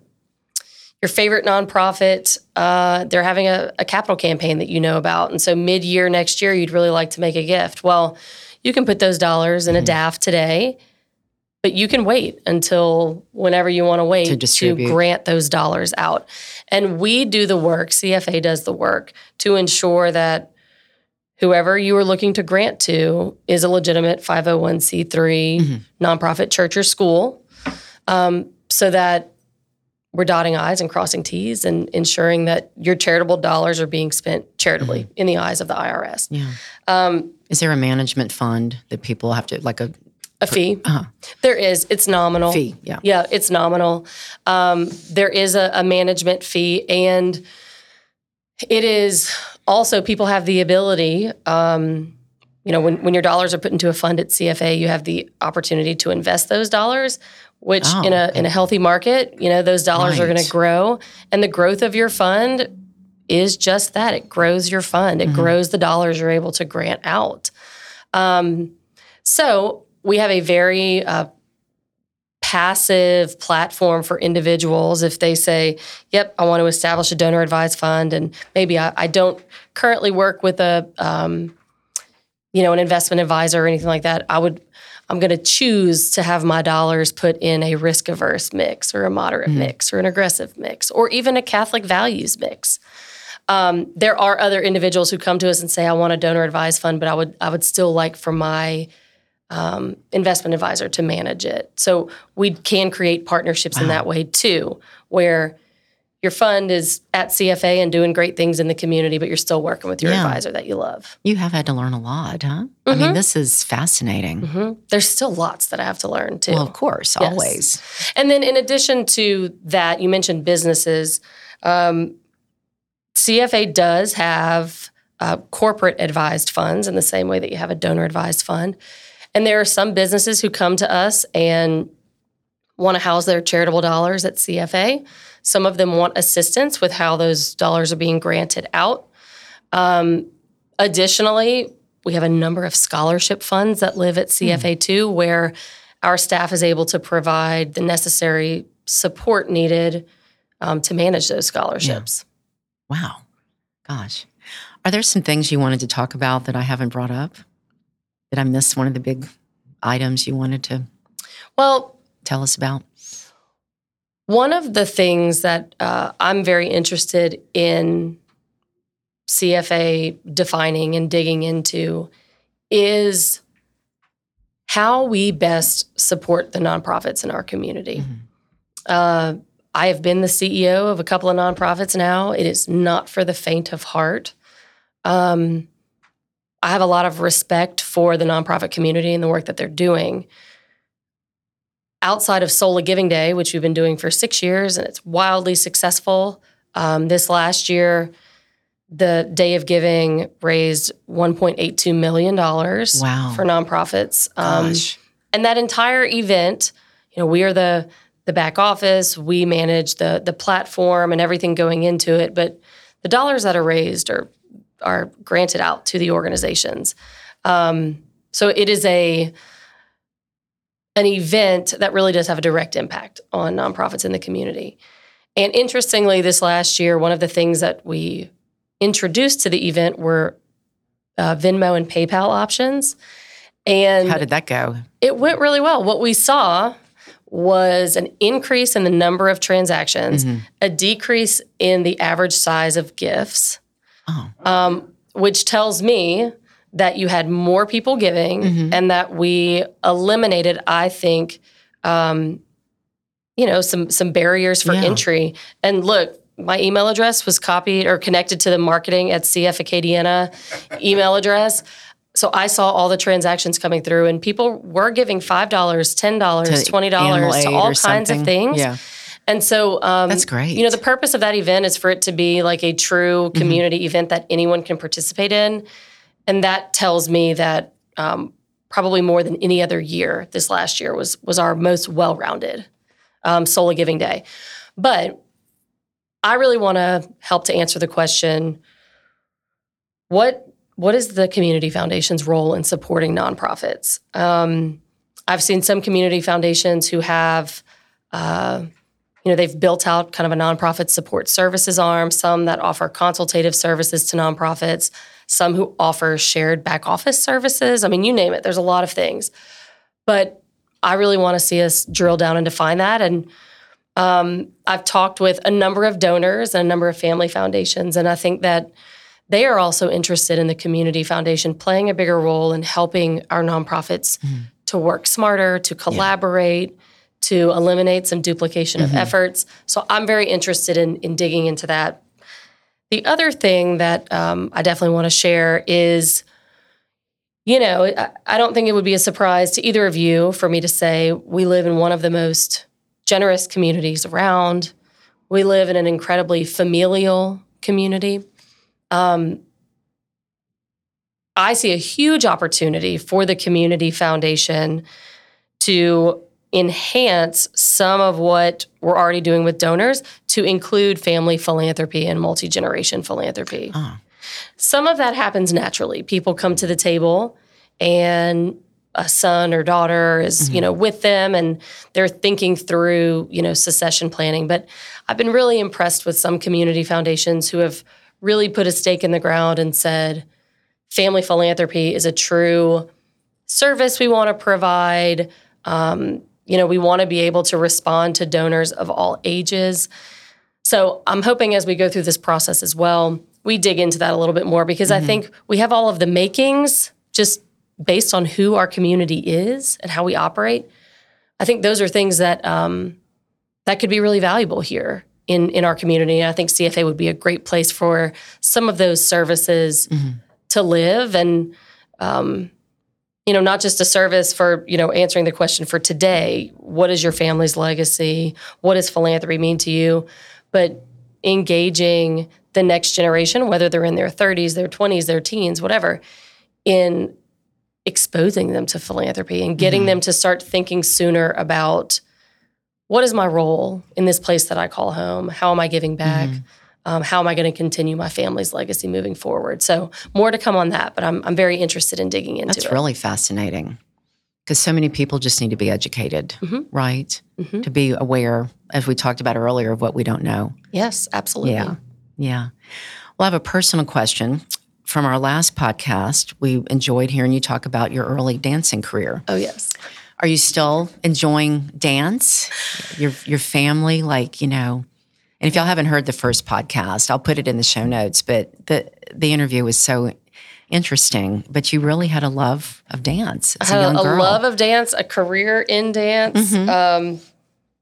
your favorite nonprofit, uh, they're having a, a capital campaign that you know about. And so mid-year next year, you'd really like to make a gift. Well, you can put those dollars in mm-hmm. a D A F today, but you can wait until whenever you want to wait to, to grant those dollars out. And we do the work, C F A does the work, to ensure that whoever you are looking to grant to is a legitimate five oh one c three mm-hmm. nonprofit, church, or school, um, so that we're dotting I's and crossing T's and ensuring that your charitable dollars are being spent charitably mm-hmm. in the eyes of the I R S. Yeah. Um, is there a management fund that people have to, like a... A fee. Uh-huh. There is. It's nominal. Fee, yeah. Yeah, it's nominal. Um, there is a, a management fee, and it is also people have the ability, um, you know, when, when your dollars are put into a fund at C F A, you have the opportunity to invest those dollars, which oh, in a okay. in a healthy market, you know, those dollars right. are going to grow, and the growth of your fund is just that. It grows your fund. It mm-hmm. grows the dollars you're able to grant out. Um, so... We have a very uh, passive platform for individuals. If they say, yep, I want to establish a donor advised fund, and maybe I, I don't currently work with a, um, you know, an investment advisor or anything like that, I would, I'm going to choose to have my dollars put in a risk averse mix or a moderate mm-hmm. mix or an aggressive mix or even a Catholic values mix. Um, there are other individuals who come to us and say, I want a donor advised fund, but I would, I would still like for my Um, investment advisor to manage it. So we can create partnerships wow. in that way too, where your fund is at C F A and doing great things in the community, but you're still working with your yeah. advisor that you love. You have had to learn a lot, huh? Mm-hmm. I mean, this is fascinating. Mm-hmm. There's still lots that I have to learn, too. Well, of course, yes. always. And then in addition to that, you mentioned businesses. Um, C F A does have uh, corporate advised funds in the same way that you have a donor advised fund. And there are some businesses who come to us and want to house their charitable dollars at C F A. Some of them want assistance with how those dollars are being granted out. Um, additionally, we have a number of scholarship funds that live at C F A mm. too, where our staff is able to provide the necessary support needed um, to manage those scholarships. Yeah. Wow. Gosh. Are there some things you wanted to talk about that I haven't brought up? Did I miss one of the big items you wanted to well, tell us about? One of the things that uh, I'm very interested in C F A defining and digging into is how we best support the nonprofits in our community. Mm-hmm. Uh, I have been the C E O of a couple of nonprofits now. It is not for the faint of heart. Um I have a lot of respect for the nonprofit community and the work that they're doing. Outside of Sola Giving Day, which we've been doing for six years, and it's wildly successful. Um, this last year, the Day of Giving raised one point eight two million dollars wow. for nonprofits. Um, and that entire event, you know, we are the the back office. We manage the the platform and everything going into it. But the dollars that are raised are are granted out to the organizations. Um, so it is a an event that really does have a direct impact on nonprofits in the community. And interestingly, this last year, one of the things that we introduced to the event were uh, Venmo and PayPal options. And how did that go? It went really well. What we saw was an increase in the number of transactions, mm-hmm. a decrease in the average size of gifts, Oh. Um, which tells me that you had more people giving mm-hmm. and that we eliminated, I think, um, you know, some some barriers for yeah. entry. And look, my email address was copied or connected to the marketing at C F Acadiana email address. So I saw all the transactions coming through, and people were giving five dollars, ten dollars, to twenty dollars to all kinds something. Of things. Yeah. And so, um, that's great. You know, the purpose of that event is for it to be like a true community mm-hmm. event that anyone can participate in. And that tells me that um, probably more than any other year, this last year was was our most well-rounded um, Sola Giving Day. But I really want to help to answer the question, what what is the Community Foundation's role in supporting nonprofits? Um, I've seen some community foundations who have... Uh, You know, they've built out kind of a nonprofit support services arm, some that offer consultative services to nonprofits, some who offer shared back office services. I mean, you name it. There's a lot of things. But I really want to see us drill down and define that. And um, I've talked with a number of donors and a number of family foundations, and I think that they are also interested in the community foundation playing a bigger role in helping our nonprofits mm-hmm. to work smarter, to collaborate. Yeah. to eliminate some duplication mm-hmm. of efforts. So I'm very interested in, in digging into that. The other thing that um, I definitely want to share is, you know, I, I don't think it would be a surprise to either of you for me to say we live in one of the most generous communities around. We live in an incredibly familial community. Um, I see a huge opportunity for the Community Foundation to enhance some of what we're already doing with donors to include family philanthropy and multi-generation philanthropy. Oh. Some of that happens naturally. People come to the table and a son or daughter is, mm-hmm. you know, with them and they're thinking through, you know, succession planning. But I've been really impressed with some community foundations who have really put a stake in the ground and said, family philanthropy is a true service we want to provide. Um, You know, we want to be able to respond to donors of all ages. So I'm hoping as we go through this process as well, we dig into that a little bit more because mm-hmm. I think we have all of the makings just based on who our community is and how we operate. I think those are things that um, that could be really valuable here in, in our community. And I think C F A would be a great place for some of those services mm-hmm. to live. And, um, you know, not just a service for, you know, answering the question for today, what is your family's legacy? What does philanthropy mean to you? But engaging the next generation, whether they're in their thirties, their twenties, their teens, whatever, in exposing them to philanthropy and getting mm-hmm. them to start thinking sooner about what is my role in this place that I call home? How am I giving back? Mm-hmm. Um, how am I going to continue my family's legacy moving forward? So more to come on that, but I'm I'm very interested in digging into That's it. That's really fascinating because so many people just need to be educated, mm-hmm. right? Mm-hmm. To be aware, as we talked about earlier, of what we don't know. Yes, absolutely. Yeah. Yeah. Well, I have a personal question. From our last podcast, we enjoyed hearing you talk about your early dancing career. Oh, yes. Are you still enjoying dance? Your your family, like, you know, and if y'all haven't heard the first podcast, I'll put it in the show notes, but the, the interview was so interesting. But you really had a love of dance as a young girl. A love of dance, a career in dance. Mm-hmm. Um,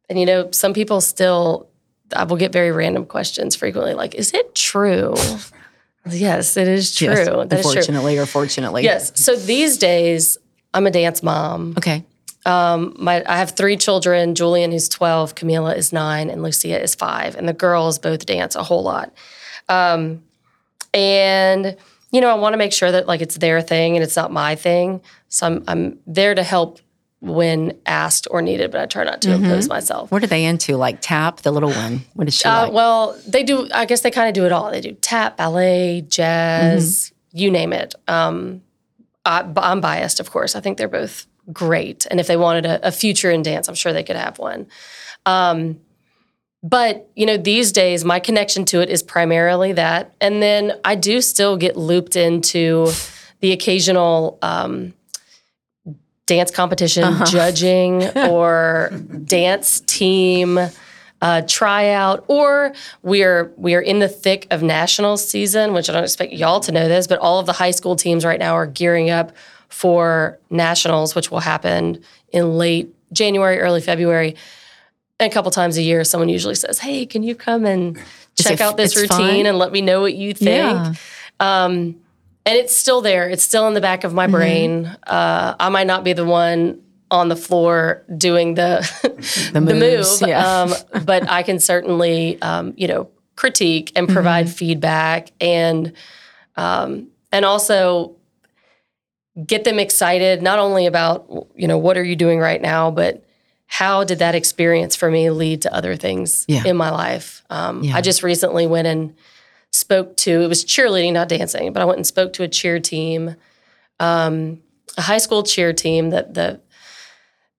and, you know, some people still, I will get very random questions frequently, like, is it true? Yes, it is true. Yes, that unfortunately is true. Or fortunately. Yes. So these days, I'm a dance mom. Okay. Um, my I have three children, Julian, who's twelve, Camila is nine, and Lucia is five. And the girls both dance a whole lot. Um, and, you know, I want to make sure that, like, it's their thing and it's not my thing. So I'm, I'm there to help when asked or needed, but I try not to mm-hmm. impose myself. What are they into? Like tap, the little one? What is she uh, like? Well, they do, I guess they kind of do it all. They do tap, ballet, jazz, mm-hmm. you name it. Um, I, I'm biased, of course. I think they're both great. And if they wanted a, a future in dance, I'm sure they could have one. Um, but, you know, these days, my connection to it is primarily that. And then I do still get looped into the occasional um dance competition, uh-huh. judging, or dance team uh, tryout, or we're we're in the thick of national season, which I don't expect y'all to know this, but all of the high school teams right now are gearing up for nationals, which will happen in late January, early February. And a couple times a year, someone usually says, hey, can you come and check it, out this routine fun? And let me know what you think? Yeah. Um And it's still there. It's still in the back of my mm-hmm. brain. Uh, I might not be the one on the floor doing the the, the moves, move, yeah. um, but I can certainly, um, you know, critique and provide mm-hmm. feedback, and um, and also get them excited not only about, you know, what are you doing right now, but how did that experience for me lead to other things yeah. in my life? Um, yeah. I just recently went and spoke to, it was cheerleading, not dancing, but I went and spoke to a cheer team, um, a high school cheer team, that the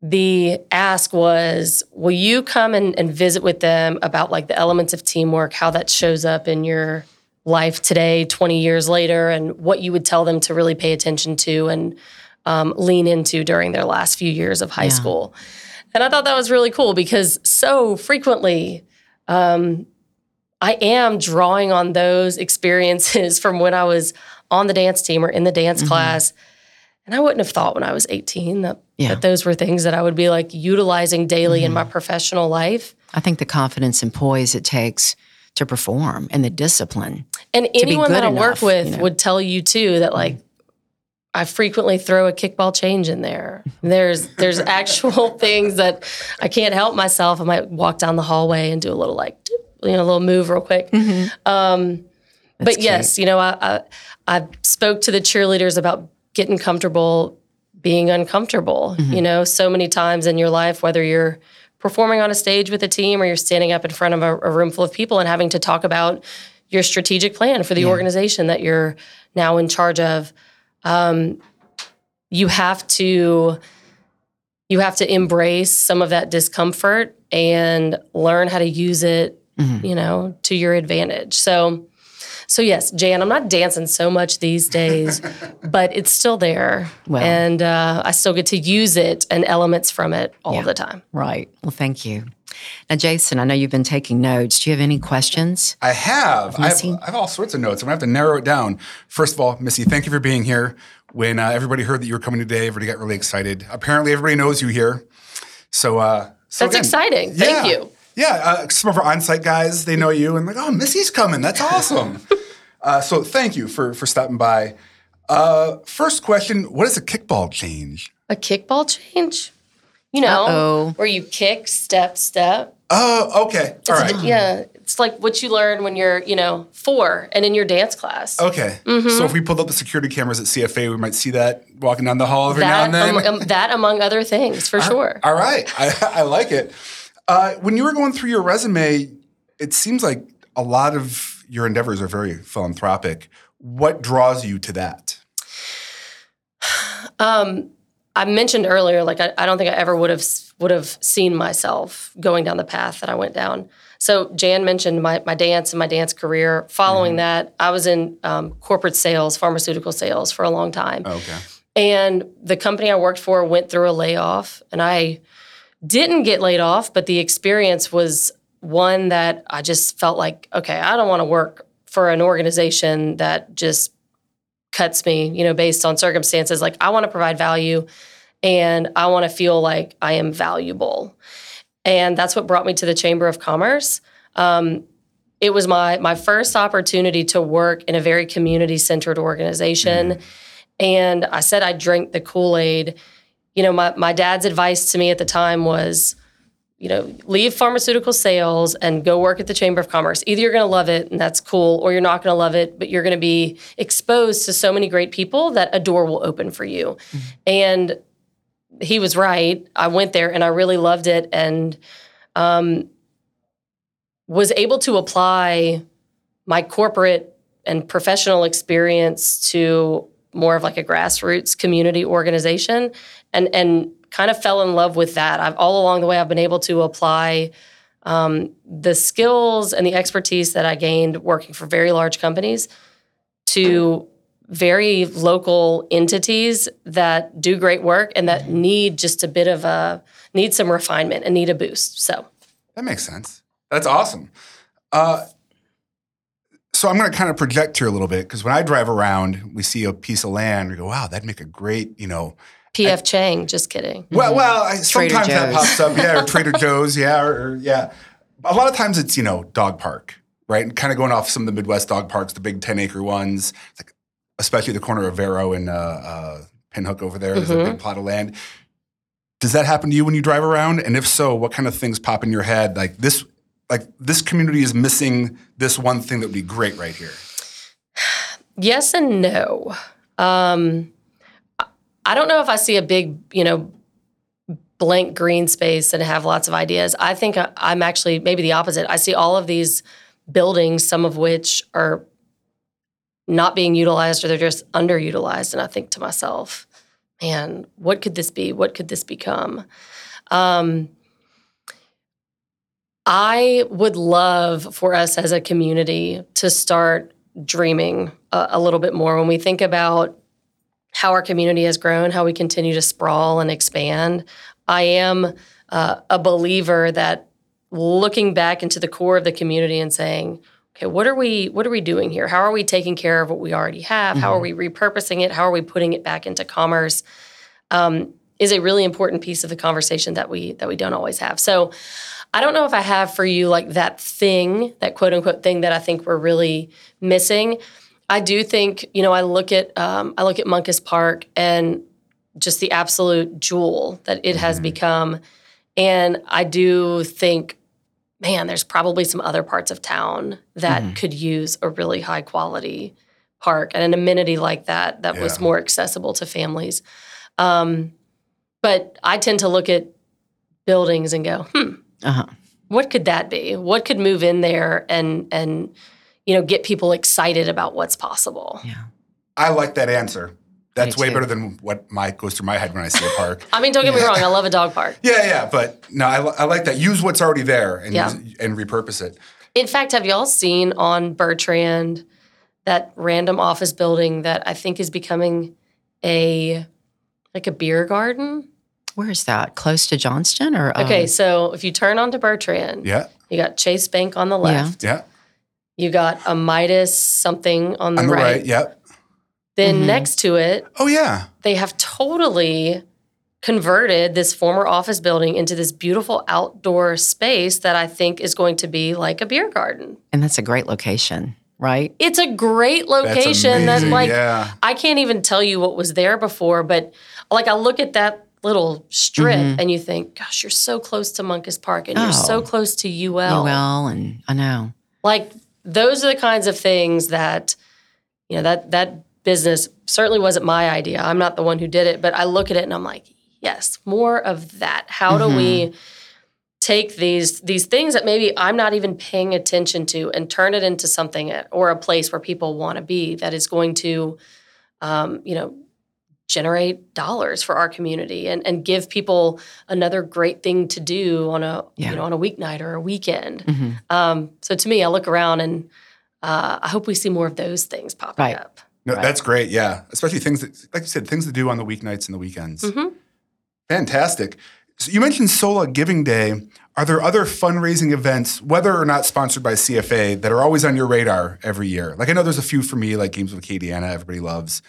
the ask was, will you come and, and visit with them about, like, the elements of teamwork, how that shows up in your life today, twenty years later, and what you would tell them to really pay attention to and um, lean into during their last few years of high yeah. school. And I thought that was really cool because so frequently, um, I am drawing on those experiences from when I was on the dance team or in the dance mm-hmm. class. And I wouldn't have thought when I was eighteen that, yeah. that those were things that I would be, like, utilizing daily mm-hmm. in my professional life. I think the confidence and poise it takes to perform and the discipline. And anyone that I enough, work with you know? Would tell you too that, like, I frequently throw a kickball change in there. There's there's actual things that I can't help myself. I might walk down the hallway and do a little, like, you know, a little move real quick. Mm-hmm. Um, but cute. Yes, you know, I, I I spoke to the cheerleaders about getting comfortable being uncomfortable. Mm-hmm. You know, so many times in your life, whether you're performing on a stage with a team or you're standing up in front of a, a room full of people and having to talk about your strategic plan for the yeah. organization that you're now in charge of, um, you have to you have to embrace some of that discomfort and learn how to use it, mm-hmm. you know, to your advantage. So, so yes, Jan, I'm not dancing so much these days, but it's still there. Well, and uh, I still get to use it and elements from it all yeah, the time. Right. Well, thank you. Now, Jason, I know you've been taking notes. Do you have any questions? I have. I have, I have all sorts of notes. I'm going to have to narrow it down. First of all, Missy, thank you for being here. When uh, everybody heard that you were coming today, everybody got really excited. Apparently, everybody knows you here. So, uh, so that's again, exciting. Yeah. Thank you. Yeah, uh, some of our on-site guys, they know you, and like, oh, Missy's coming. That's awesome. uh, so thank you for for stopping by. Uh, first question, what is a kickball change? A kickball change? You know, Uh-oh. where you kick, step, step. Oh, okay. All it's, right. Yeah, it's like what you learn when you're, you know, four and in your dance class. Okay. Mm-hmm. So if we pulled up the security cameras at C F A, we might see that walking down the hall every that, now and then. Um, that among other things, for all, sure. All right. I, I like it. Uh, when you were going through your resume, it seems like a lot of your endeavors are very philanthropic. What draws you to that? Um, I mentioned earlier, like I, I don't think I ever would have would have seen myself going down the path that I went down. So Jan mentioned my my dance and my dance career. Following mm-hmm. that, I was in um, corporate sales, pharmaceutical sales for a long time. Okay. And the company I worked for went through a layoff, and I didn't get laid off, but the experience was one that I just felt like, okay, I don't want to work for an organization that just cuts me, you know, based on circumstances. Like, I want to provide value, and I want to feel like I am valuable. And that's what brought me to the Chamber of Commerce. Um, it was my my first opportunity to work in a very community-centered organization. Mm-hmm. And I said I drank the Kool-Aid. You know, my, my dad's advice to me at the time was, you know, leave pharmaceutical sales and go work at the Chamber of Commerce. Either you're going to love it, and that's cool, or you're not going to love it, but you're going to be exposed to so many great people that a door will open for you. Mm-hmm. And he was right. I went there, and I really loved it, and um, was able to apply my corporate and professional experience to more of like a grassroots community organization, and and kind of fell in love with that. I've all along the way, I've been able to apply um, the skills and the expertise that I gained working for very large companies to very local entities that do great work and that need just a bit of a, need some refinement and need a boost. So that makes sense. That's awesome. Uh, so I'm going to kind of project here a little bit, because when I drive around, we see a piece of land, we go, wow, that'd make a great, you know, P F I, Chang, just kidding. Well, well, I, sometimes that pops up, yeah, or Trader Joe's, yeah, or, or yeah. A lot of times it's, you know, dog park, right? And kind of going off some of the Midwest dog parks, the big ten-acre ones, it's like, especially the corner of Vero and uh, uh, Pinhook over there, there's mm-hmm. a big plot of land. Does that happen to you when you drive around? And if so, what kind of things pop in your head? Like this, like this community is missing this one thing that would be great right here. Yes and no. Um, I don't know if I see a big, you know, blank green space and have lots of ideas. I think I'm actually maybe the opposite. I see all of these buildings, some of which are not being utilized or they're just underutilized. And I think to myself, man, what could this be? What could this become? Um, I would love for us as a community to start dreaming a, a little bit more when we think about how our community has grown, how we continue to sprawl and expand. I am uh, a believer that looking back into the core of the community and saying, okay, what are we what are we doing here? How are we taking care of what we already have? Mm-hmm. How are we repurposing it? How are we putting it back into commerce? Um, is a really important piece of the conversation that we that we don't always have. So I don't know if I have for you like that thing, that quote unquote thing that I think we're really missing. I do think, you know, I look at um, I look at Moncus Park and just the absolute jewel that it mm-hmm. has become, and I do think, man, there's probably some other parts of town that mm-hmm. could use a really high quality park and an amenity like that that yeah. was more accessible to families. Um, but I tend to look at buildings and go, hmm, uh-huh. what could that be? What could move in there and and you know, get people excited about what's possible. Yeah, I like that answer. That's way better than what my, goes through my head when I see a park. I mean, don't get yeah. me wrong. I love a dog park. Yeah, yeah. But no, I, I like that. Use what's already there and yeah. use, and repurpose it. In fact, have y'all seen on Bertrand that random office building that I think is becoming a like a beer garden? Where is that? Close to Johnston? Or um... Okay, so if you turn onto Bertrand, yeah. you got Chase Bank on the left. Yeah. yeah. You got a Midas something on the, on the right. right. Yep. Then mm-hmm. next to it. Oh, yeah. They have totally converted this former office building into this beautiful outdoor space that I think is going to be like a beer garden. And that's a great location, right? It's a great location that, like, yeah. I can't even tell you what was there before, but, like, I look at that little strip mm-hmm. and you think, gosh, you're so close to Moncus Park and oh, you're so close to U L. U L, and I know. Like, those are the kinds of things that, you know, that that business certainly wasn't my idea. I'm not the one who did it, but I look at it and I'm like, yes, more of that. How mm-hmm. do we take these these things that maybe I'm not even paying attention to and turn it into something or a place where people want to be that is going to, um, you know, generate dollars for our community and, and give people another great thing to do on a yeah. you know on a weeknight or a weekend. Mm-hmm. Um, so to me, I look around and uh, I hope we see more of those things popping right. up. No, right. That's great. Yeah, especially things that, like you said, things to do on the weeknights and the weekends. Mm-hmm. Fantastic. So you mentioned Sola Giving Day. Are there other fundraising events, whether or not sponsored by C F A, that are always on your radar every year? Like I know there's a few for me, like Games of Acadiana, everybody loves.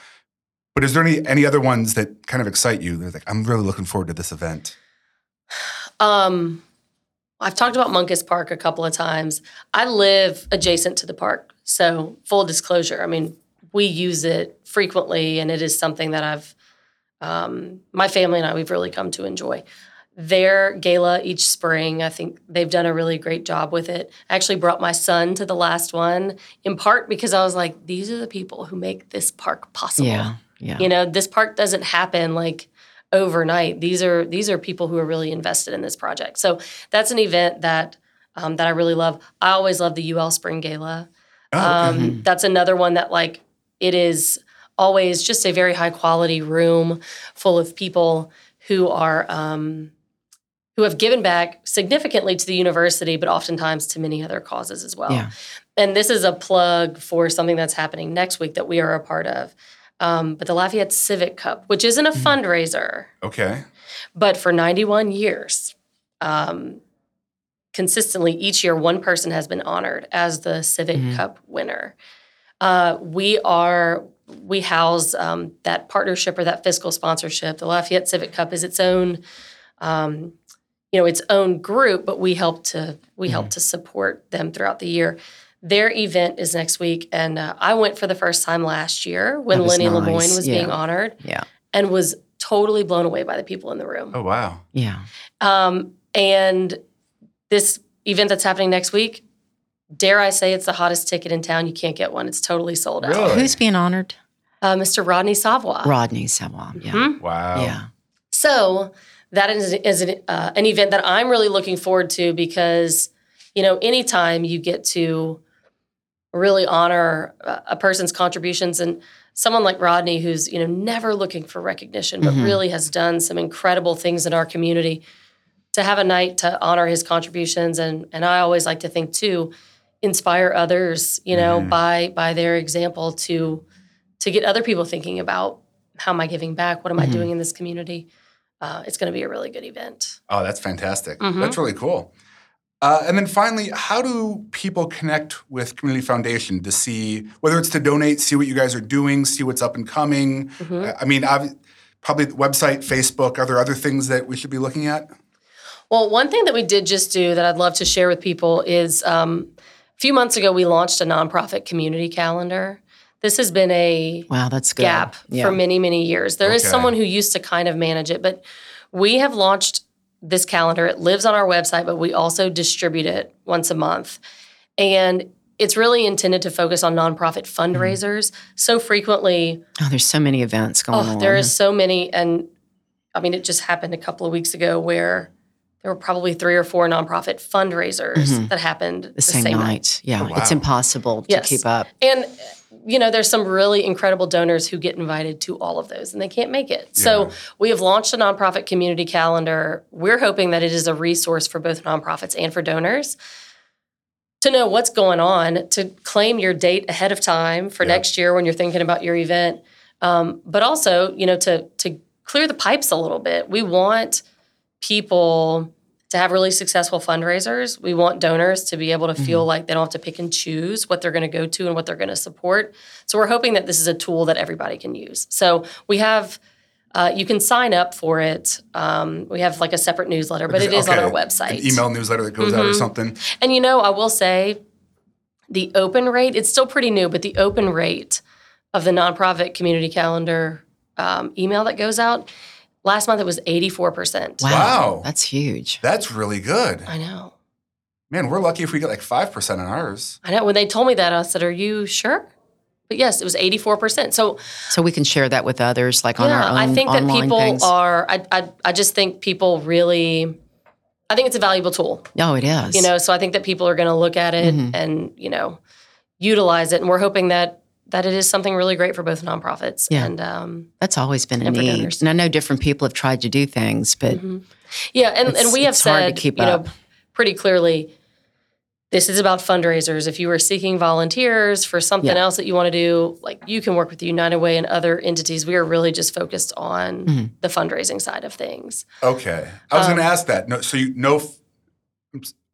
But is there any, any other ones that kind of excite you? They're like, I'm really looking forward to this event. Um, I've talked about Moncus Park a couple of times. I live adjacent to the park. So full disclosure, I mean, we use it frequently, and it is something that I've, um, my family and I, we've really come to enjoy. Their gala each spring, I think they've done a really great job with it. I actually brought my son to the last one, in part because I was like, these are the people who make this park possible. Yeah. Yeah. You know, this park doesn't happen like overnight. These are these are people who are really invested in this project. So that's an event that um, that I really love. I always love the U L Spring Gala. Oh, um, mm-hmm. That's another one that like it is always just a very high quality room full of people who are um, who have given back significantly to the university, but oftentimes to many other causes as well. Yeah. And this is a plug for something that's happening next week that we are a part of. Um, but the Lafayette Civic Cup, which isn't a fundraiser. Okay. But for ninety-one years, um, consistently each year, one person has been honored as the Civic mm-hmm. Cup winner. Uh, we are, we house um, that partnership or that fiscal sponsorship. The Lafayette Civic Cup is its own, um, you know, its own group, but we help to, we mm-hmm. help to support them throughout the year. Their event is next week, and uh, I went for the first time last year when Lenny nice. Lemoyne was yeah. being honored yeah. and was totally blown away by the people in the room. Oh, wow. Yeah. Um, and this event that's happening next week, dare I say it's the hottest ticket in town. You can't get one. It's totally sold out. Really? Who's being honored? Uh, Mister Rodney Savoie. Rodney Savoie, yeah. Mm-hmm. Wow. Yeah. So that is, is an, uh, an event that I'm really looking forward to because, you know, anytime you get to really honor a person's contributions and someone like Rodney who's, you know, never looking for recognition but mm-hmm. really has done some incredible things in our community, to have a night to honor his contributions and and I always like to think too, inspire others, you know, mm-hmm. by by their example to to get other people thinking about how am I giving back? What am mm-hmm. I doing in this community? Uh, it's going to be a really good event. Oh, that's fantastic. Mm-hmm. That's really cool. Uh, and then finally, how do people connect with Community Foundation to see, whether it's to donate, see what you guys are doing, see what's up and coming? Mm-hmm. I mean, obvi- probably the website, Facebook. Are there other things that we should be looking at? Well, one thing that we did just do that I'd love to share with people is um, a few months ago, we launched a nonprofit community calendar. This has been a wow, that's good. gap yeah. for many, many years. There okay. is someone who used to kind of manage it, but we have launched this calendar. It lives on our website, but we also distribute it once a month. And it's really intended to focus on nonprofit fundraisers. Mm-hmm. So frequently... Oh, there's so many events going oh, on. There is so many. And I mean, it just happened a couple of weeks ago where there were probably three or four nonprofit fundraisers mm-hmm. that happened the, the same, same night. night. Yeah, oh, wow. It's impossible yes. to keep up. And, you know, there's some really incredible donors who get invited to all of those, and they can't make it. Yeah. So we have launched a nonprofit community calendar. We're hoping that it is a resource for both nonprofits and for donors to know what's going on, to claim your date ahead of time for yeah. next year when you're thinking about your event, um, but also, you know, to to clear the pipes a little bit. We want people to have really successful fundraisers. We want donors to be able to feel mm-hmm. like they don't have to pick and choose what they're going to go to and what they're going to support. So we're hoping that this is a tool that everybody can use. So we have Uh, you can sign up for it. Um, we have like a separate newsletter, but it is okay. on our website. An email newsletter that goes mm-hmm. out or something. And, you know, I will say the open rate, it's still pretty new, but the open rate of the nonprofit community calendar um, email that goes out, last month it was eighty-four percent. Wow. wow. That's huge. That's really good. I know. Man, we're lucky if we get like five percent on ours. I know. When they told me that, I said, are you sure? But yes, it was eighty-four percent. So so we can share that with others, like yeah, on our own. I think that people things. are, I, I I just think people really, I think it's a valuable tool. Oh, it is. You know, so I think that people are going to look at it mm-hmm. and, you know, utilize it. And we're hoping that that it is something really great for both nonprofits. Yeah. And um, that's always been a need. Donors. And I know different people have tried to do things, but mm-hmm. yeah, and, and we have said, hard to keep you up. know, pretty clearly, this is about fundraisers. If you are seeking volunteers for something yeah. else that you want to do, like you can work with the United Way and other entities. We are really just focused on mm-hmm. the fundraising side of things. Okay. I was um, going to ask that. No, so you no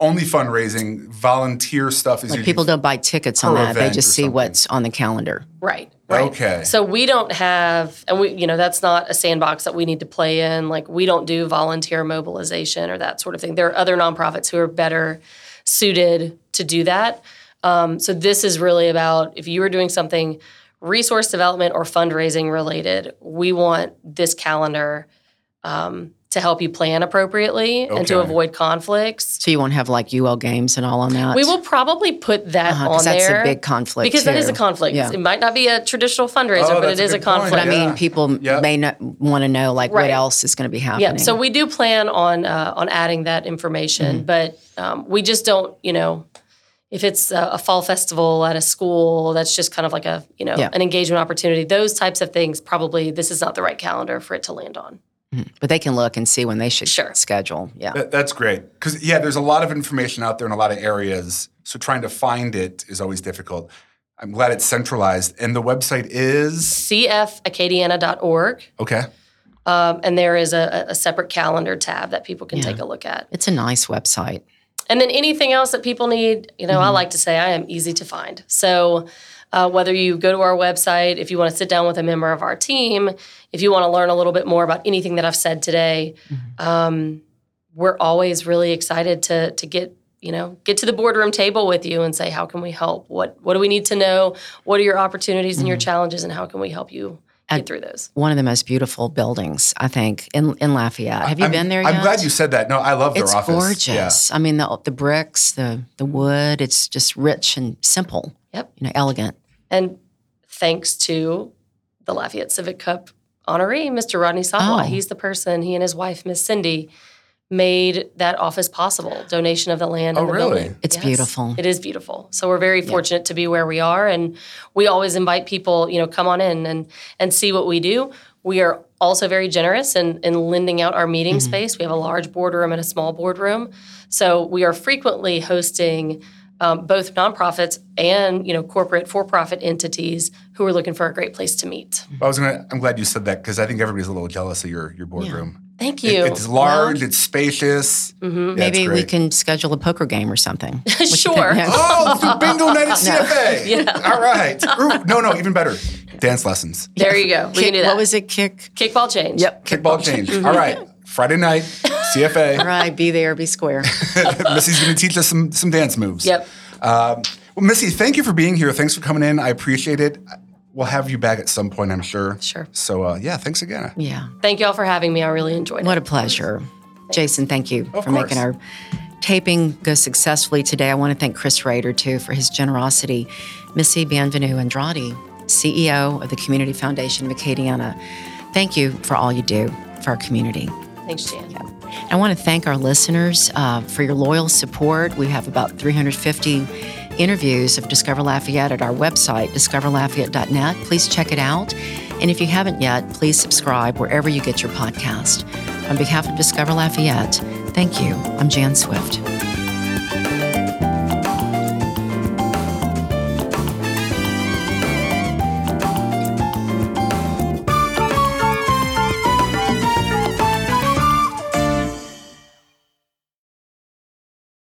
only fundraising, volunteer stuff is like people don't buy tickets on that. They just see what's on the calendar. Right. Right. Okay. So we don't have, and we, you know, that's not a sandbox that we need to play in. Like we don't do volunteer mobilization or that sort of thing. There are other nonprofits who are better suited to do that. Um, so this is really about if you are doing something resource development or fundraising related, we want this calendar um, to help you plan appropriately okay. and to avoid conflicts. So you won't have like U L games and all on that? We will probably put that uh-huh, on that's there. That's a big conflict Because too. that is a conflict. Yeah. It might not be a traditional fundraiser, oh, but it a is a conflict. But I mean, yeah. people yep. may not want to know like right. what else is going to be happening. Yeah, so we do plan on uh, on adding that information, mm-hmm. but um, we just don't, you know, if it's a, a fall festival at a school, that's just kind of like a, you know, yeah. an engagement opportunity. Those types of things, probably this is not the right calendar for it to land on. But they can look and see when they should sure. schedule. Yeah, that, that's great. Because, yeah, there's a lot of information out there in a lot of areas. So trying to find it is always difficult. I'm glad it's centralized. And the website is? C F Acadiana dot org. Okay. Um, and there is a, a separate calendar tab that people can yeah. take a look at. It's a nice website. And then anything else that people need, you know, mm-hmm. I like to say I am easy to find. So uh, whether you go to our website, if you want to sit down with a member of our team, if you want to learn a little bit more about anything that I've said today, mm-hmm. um, we're always really excited to to get, you know, get to the boardroom table with you and say, how can we help? What what do we need to know? What are your opportunities mm-hmm. and your challenges, and how can we help you get through those? One of the most beautiful buildings, I think, in in Lafayette. Have you I'm, been there yet? I'm glad you said that. No, I love their it's office. It's gorgeous. Yeah. I mean, the the bricks, the the wood, it's just rich and simple. Yep. You know, elegant. And thanks to the Lafayette Civic Cup honoree, Mister Rodney Savoie. Oh. He's the person, he and his wife, Miss Cindy, made that office possible, donation of the land oh, and the really? building. It's yes. beautiful. It is beautiful. So we're very fortunate yeah. to be where we are, and we always invite people, you know, come on in and, and see what we do. We are also very generous in, in lending out our meeting mm-hmm. space. We have a large boardroom and a small boardroom. So we are frequently hosting um, both nonprofits and, you know, corporate for-profit entities who are looking for a great place to meet. Well, I was gonna, I'm glad you said that because I think everybody's a little jealous of your, your boardroom. Yeah. Thank you. It, it's large. Wow. It's spacious. Mm-hmm. Yeah, Maybe it's we can schedule a poker game or something. Sure. Oh, do bingo night at C F A. No. Yeah. All right. Ooh, no, no, even better. Dance lessons. There you go. We Kick, can do that. What was it? Kick? Kickball change. Yep. Kickball, Kickball change. All right. Friday night, C F A. All right. Be there. Be square. Missy's going to teach us some some dance moves. Yep. Um, well, Missy, thank you for being here. Thanks for coming in. I appreciate it. We'll have you back at some point, I'm sure. Sure. So, uh, yeah, thanks again. Yeah. Thank you all for having me. I really enjoyed it. What a pleasure. Thanks. Jason, thank you of for course. making our taping go successfully today. I want to thank Chris Rader, too, for his generosity. Missy Bienvenue Andrade, C E O of the Community Foundation of Acadiana. Thank you for all you do for our community. Thanks, Jan. Yeah. I want to thank our listeners uh, for your loyal support. We have about three hundred fifty interviews of Discover Lafayette at our website, discover lafayette dot net. Please check it out. And if you haven't yet, please subscribe wherever you get your podcast. On behalf of Discover Lafayette, thank you. I'm Jan Swift.